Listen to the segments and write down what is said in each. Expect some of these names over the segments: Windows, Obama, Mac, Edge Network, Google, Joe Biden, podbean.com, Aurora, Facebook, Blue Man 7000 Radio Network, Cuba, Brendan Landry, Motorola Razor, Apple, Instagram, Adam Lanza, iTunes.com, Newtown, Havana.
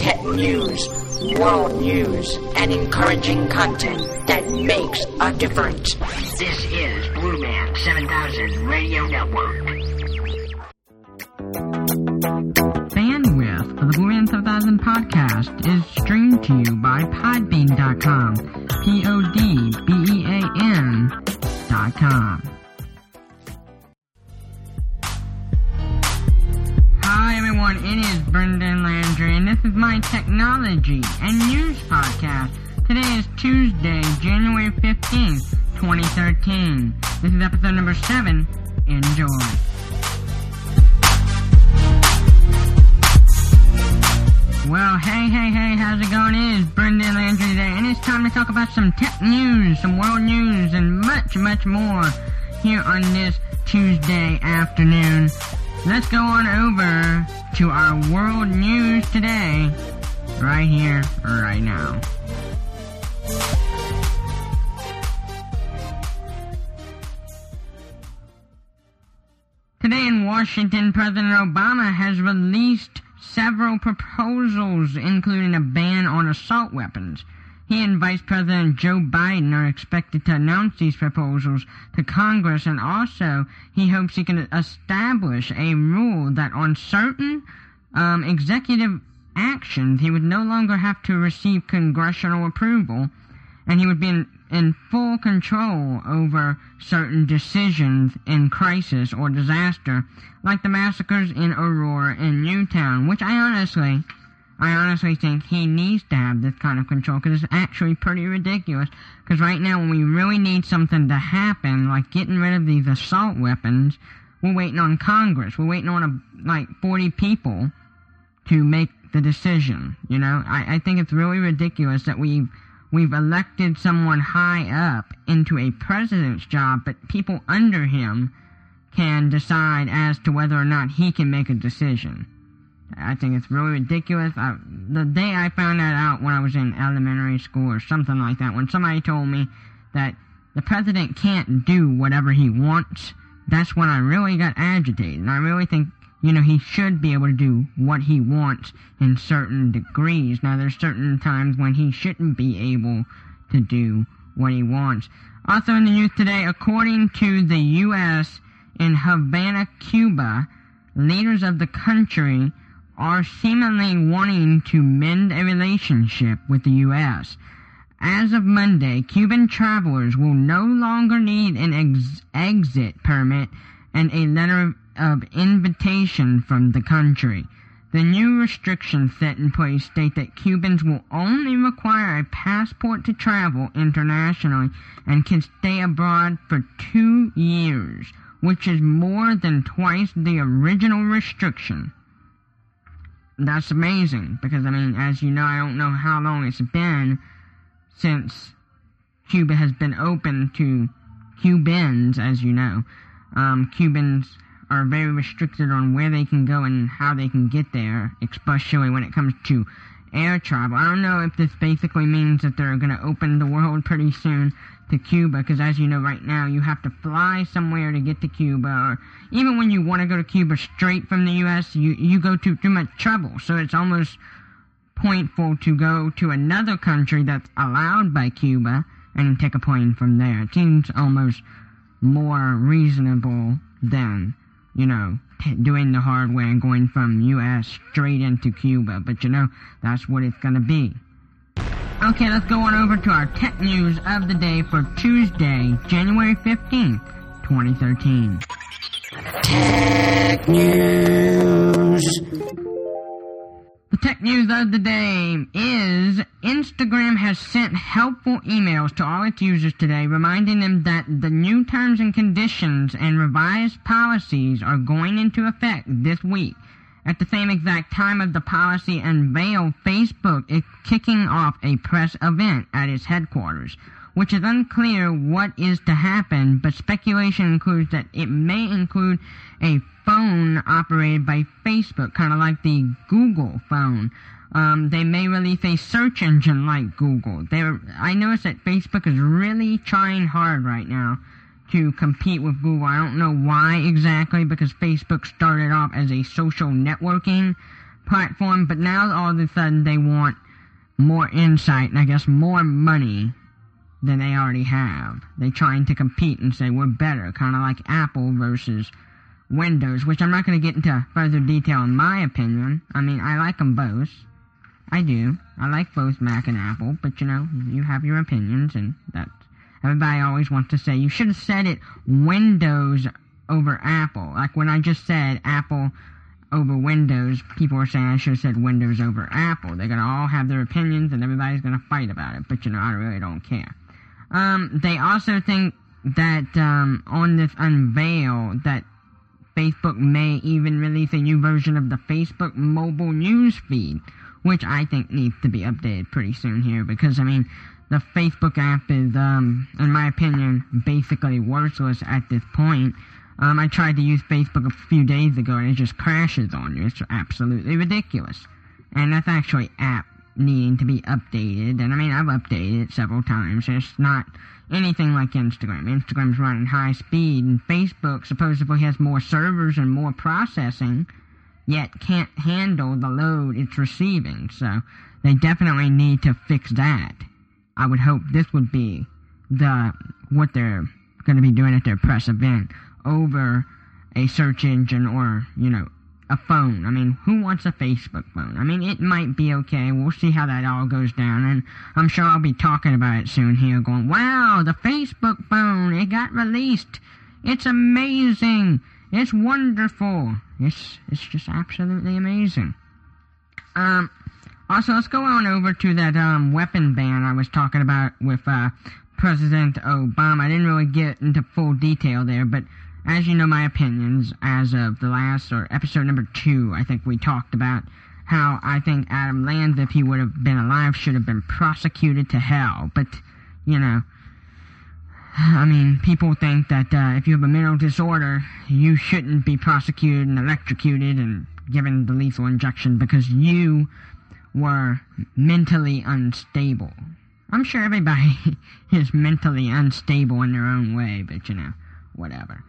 tech news, world news, and encouraging content that makes a difference. This is Blue Man 7000 Radio Network. Bandwidth of the Blue Man 7000 podcast is streamed to you by podbean.com, podbean.com. Hi everyone, it is Brendan Landry, and this is my technology and news podcast. Today is Tuesday, January 15th, 2013. This is episode number 7. Enjoy. Well, hey, how's it going? It is Brendan Landry today, and it's time to talk about some tech news, some world news, and much, much more here on this Tuesday afternoon. Let's go on over to our world news today, right here, right now. Today in Washington, President Obama has released several proposals, including a ban on assault weapons. He and Vice President Joe Biden are expected to announce these proposals to Congress, and also he hopes he can establish a rule that on certain executive actions he would no longer have to receive congressional approval, and he would be in full control over certain decisions in crisis or disaster, like the massacres in Aurora and Newtown, which I honestly think he needs to have this kind of control, because it's actually pretty ridiculous. Because right now, when we really need something to happen, like getting rid of these assault weapons, we're waiting on Congress. We're waiting on, 40 people to make the decision, you know? I think it's really ridiculous that we've elected someone high up into a president's job, but people under him can decide as to whether or not he can make a decision. I think it's really ridiculous. The day I found that out, when I was in elementary school or something like that, when somebody told me that the president can't do whatever he wants, that's when I really got agitated. And I really think, he should be able to do what he wants in certain degrees. Now, there's certain times when he shouldn't be able to do what he wants. Also in the news today, according to the U.S., in Havana, Cuba, leaders of the country are seemingly wanting to mend a relationship with the U.S. As of Monday, Cuban travelers will no longer need an exit permit and a letter of invitation from the country. The new restrictions set in place state that Cubans will only require a passport to travel internationally and can stay abroad for 2 years, which is more than twice the original restriction. That's amazing, because, as you know, I don't know how long it's been since Cuba has been open to Cubans, as you know. Cubans are very restricted on where they can go and how they can get there, especially when it comes to air travel. I don't know if this basically means that they're going to open the world pretty soon to Cuba, because as you know right now, you have to fly somewhere to get to Cuba, or even when you want to go to Cuba straight from the U.S., you go to too much trouble, so it's almost pointful to go to another country that's allowed by Cuba and take a plane from there. It seems almost more reasonable than, doing the hard way and going from U.S. straight into Cuba, but that's what it's going to be. Okay, let's go on over to our tech news of the day for Tuesday, January 15th, 2013. Tech news. The tech news of the day is Instagram has sent helpful emails to all its users today, reminding them that the new terms and conditions and revised policies are going into effect this week. At the same exact time of the policy unveil, Facebook is kicking off a press event at its headquarters, which is unclear what is to happen, but speculation includes that it may include a phone operated by Facebook, kind of like the Google phone. They may release a search engine like Google. I noticed that Facebook is really trying hard right now to compete with Google. I don't know why exactly, because Facebook started off as a social networking platform, but now all of a sudden they want more insight and I guess more money than they already have. They're trying to compete and say we're better, kind of like Apple versus Windows, which I'm not going to get into further detail in my opinion. I mean, I like them both. I do. I like both Mac and Apple, but you know, you have your opinions, and that's... Everybody always wants to say, you should have said it Windows over Apple. Like when I just said Apple over Windows, people are saying I should have said Windows over Apple. They're going to all have their opinions, and everybody's going to fight about it, but you know, I really don't care. They also think that on this unveil that Facebook may even release a new version of the Facebook mobile news feed, which I think needs to be updated pretty soon here, because, I mean, the Facebook app is, in my opinion, basically worthless at this point. I tried to use Facebook a few days ago, and it just crashes on you. It's absolutely ridiculous. And that's actually app needing to be updated, and I mean, I've updated it several times. It's not anything like Instagram. Instagram's running high speed, and Facebook supposedly has more servers and more processing, yet can't handle the load it's receiving, so they definitely need to fix that. I would hope this would be what they're going to be doing at their press event over a search engine or, you know, a phone. I mean, who wants a Facebook phone? I mean, it might be okay. We'll see how that all goes down, and I'm sure I'll be talking about it soon here, going, wow, the Facebook phone, it got released. It's amazing. It's wonderful. It's just absolutely amazing. Also, let's go on over to that weapon ban I was talking about with President Obama. I didn't really get into full detail there, but as you know, my opinions as of the last, or episode number 2, I think we talked about how I think Adam Lanza, if he would have been alive, should have been prosecuted to hell. But, you know, I mean, people think that if you have a mental disorder, you shouldn't be prosecuted and electrocuted and given the lethal injection because you were mentally unstable. I'm sure everybody is mentally unstable in their own way, but, you know, whatever.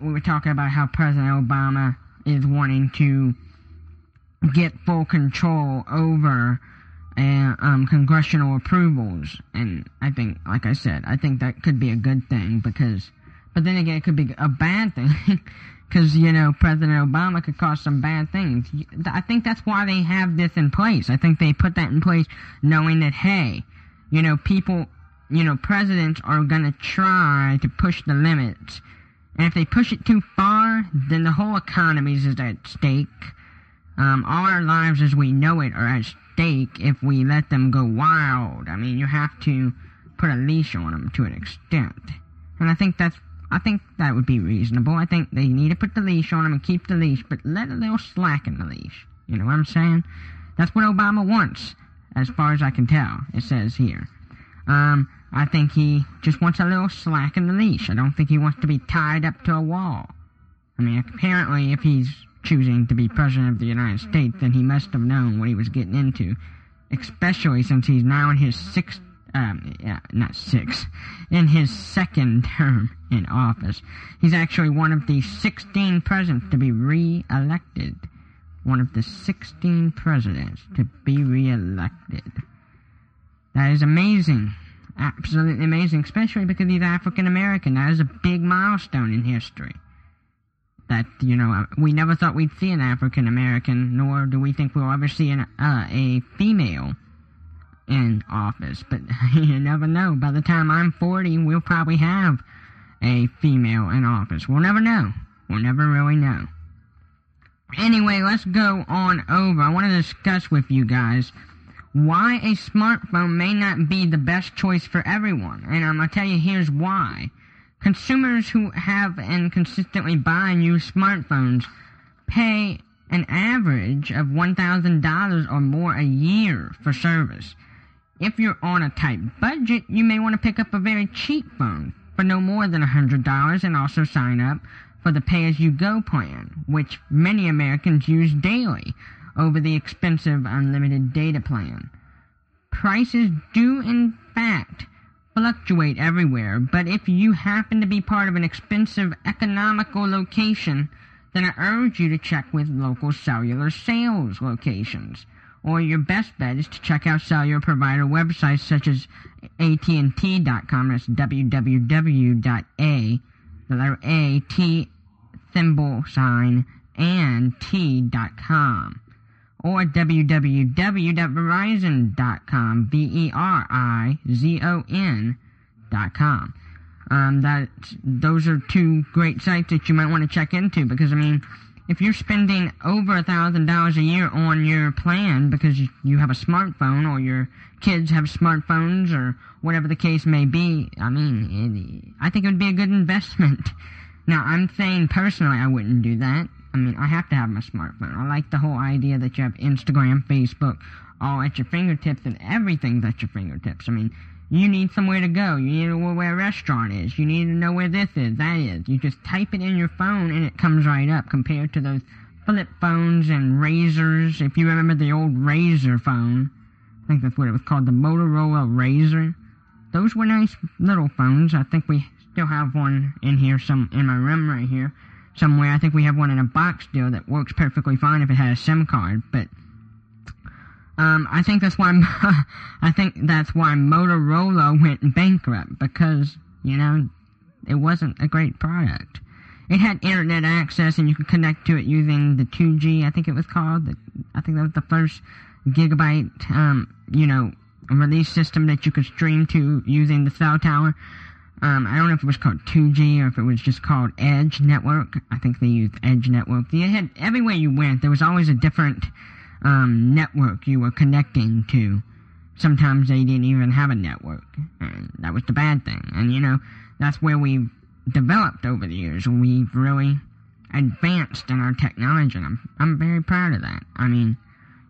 We were talking about how President Obama is wanting to get full control over congressional approvals, and I think, like I said, I think that could be a good thing because, but then again, it could be a bad thing because, you know, President Obama could cause some bad things. I think that's why they have this in place. I think they put that in place knowing that, hey, you know, people, you know, presidents are going to try to push the limits, and if they push it too far, then the whole economy is at stake. All our lives as we know it are at stake if we let them go wild. I mean, you have to put a leash on them to an extent. And I think that would be reasonable. I think they need to put the leash on them and keep the leash, but let a little slack in the leash. You know what I'm saying? That's what Obama wants, as far as I can tell, it says here. I think he just wants a little slack in the leash. I don't think he wants to be tied up to a wall. I mean, apparently if he's choosing to be president of the United States, then he must have known what he was getting into, especially since he's now in his in his second term in office. He's actually one of the 16 presidents to be re-elected. One of the 16 presidents to be re-elected. That is amazing. Absolutely amazing, especially because he's African American. That is a big milestone in history. That, you know, we never thought we'd see an African American, nor do we think we'll ever see a female in office. But you never know. By the time I'm 40, we'll probably have a female in office. We'll never know. We'll never really know. Anyway, let's go on over. I want to discuss with you guys why a smartphone may not be the best choice for everyone. And I'm going to tell you here's why. Consumers who have and consistently buy new smartphones pay an average of $1,000 or more a year for service. If you're on a tight budget, you may want to pick up a very cheap phone for no more than $100 and also sign up for the pay-as-you-go plan, which many Americans use daily over the expensive unlimited data plan. Prices do, in fact, fluctuate everywhere, but if you happen to be part of an expensive economical location, then I urge you to check with local cellular sales locations. Or your best bet is to check out cellular provider websites such as AT&T.com, that's www.a, the letter A, T, thimble sign, and T.com. Or www.verizon.com, B-E-R-I-Z-O-N.com. Those are two great sites that you might want to check into because, I mean, if you're spending over $1,000 a year on your plan because you have a smartphone or your kids have smartphones or whatever the case may be, I mean, I think it would be a good investment. Now, I'm saying personally I wouldn't do that. I mean, I have to have my smartphone. I like the whole idea that you have Instagram, Facebook, all at your fingertips and everything's at your fingertips. I mean, you need somewhere to go. You need to know where a restaurant is. You need to know where this is, that is. You just type it in your phone and it comes right up compared to those flip phones and razors. If you remember the old razor phone, I think that's what it was called, the Motorola Razor. Those were nice little phones. I think we still have one in here, some in my room right here. Somewhere, I think we have one in a box deal that works perfectly fine if it had a SIM card, but I think that's why Motorola went bankrupt, because, you know, it wasn't a great product. It had internet access and you could connect to it using the 2G, I think it was called. I think that was the first gigabyte, release system that you could stream to using the cell tower. I don't know if it was called 2G or if it was just called Edge Network. I think they used Edge Network. They had, everywhere you went, there was always a different network you were connecting to. Sometimes they didn't even have a network, and that was the bad thing. And, you know, that's where we've developed over the years. We've really advanced in our technology, and I'm very proud of that. I mean,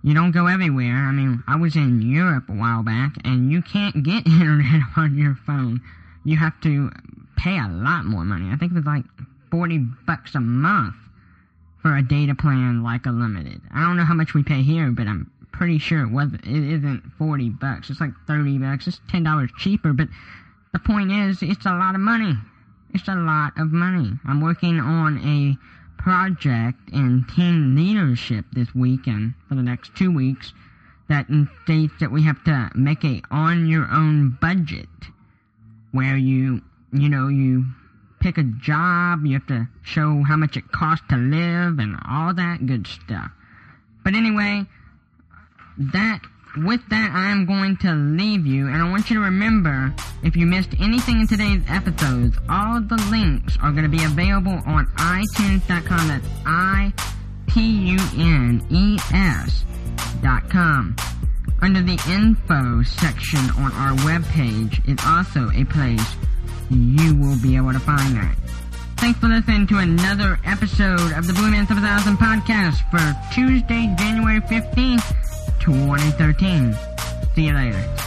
you don't go everywhere. I mean, I was in Europe a while back, and you can't get internet on your phone. You have to pay a lot more money. I think it was like $40 a month for a data plan like a limited. I don't know how much we pay here, but I'm pretty sure it isn't $40. It's like $30. It's $10 cheaper, but the point is, it's a lot of money. It's a lot of money. I'm working on a project in team leadership this week and for the next 2 weeks that states that we have to make a on-your-own budget, where you pick a job, you have to show how much it costs to live and all that good stuff. But anyway, with that, I'm going to leave you, and I want you to remember, if you missed anything in today's episodes, all the links are going to be available on iTunes.com. That's iTunes.com. Under the info section on our webpage is also a place you will be able to find that. Thanks for listening to another episode of the Blue Man 7000 podcast for Tuesday, January 15th, 2013. See you later.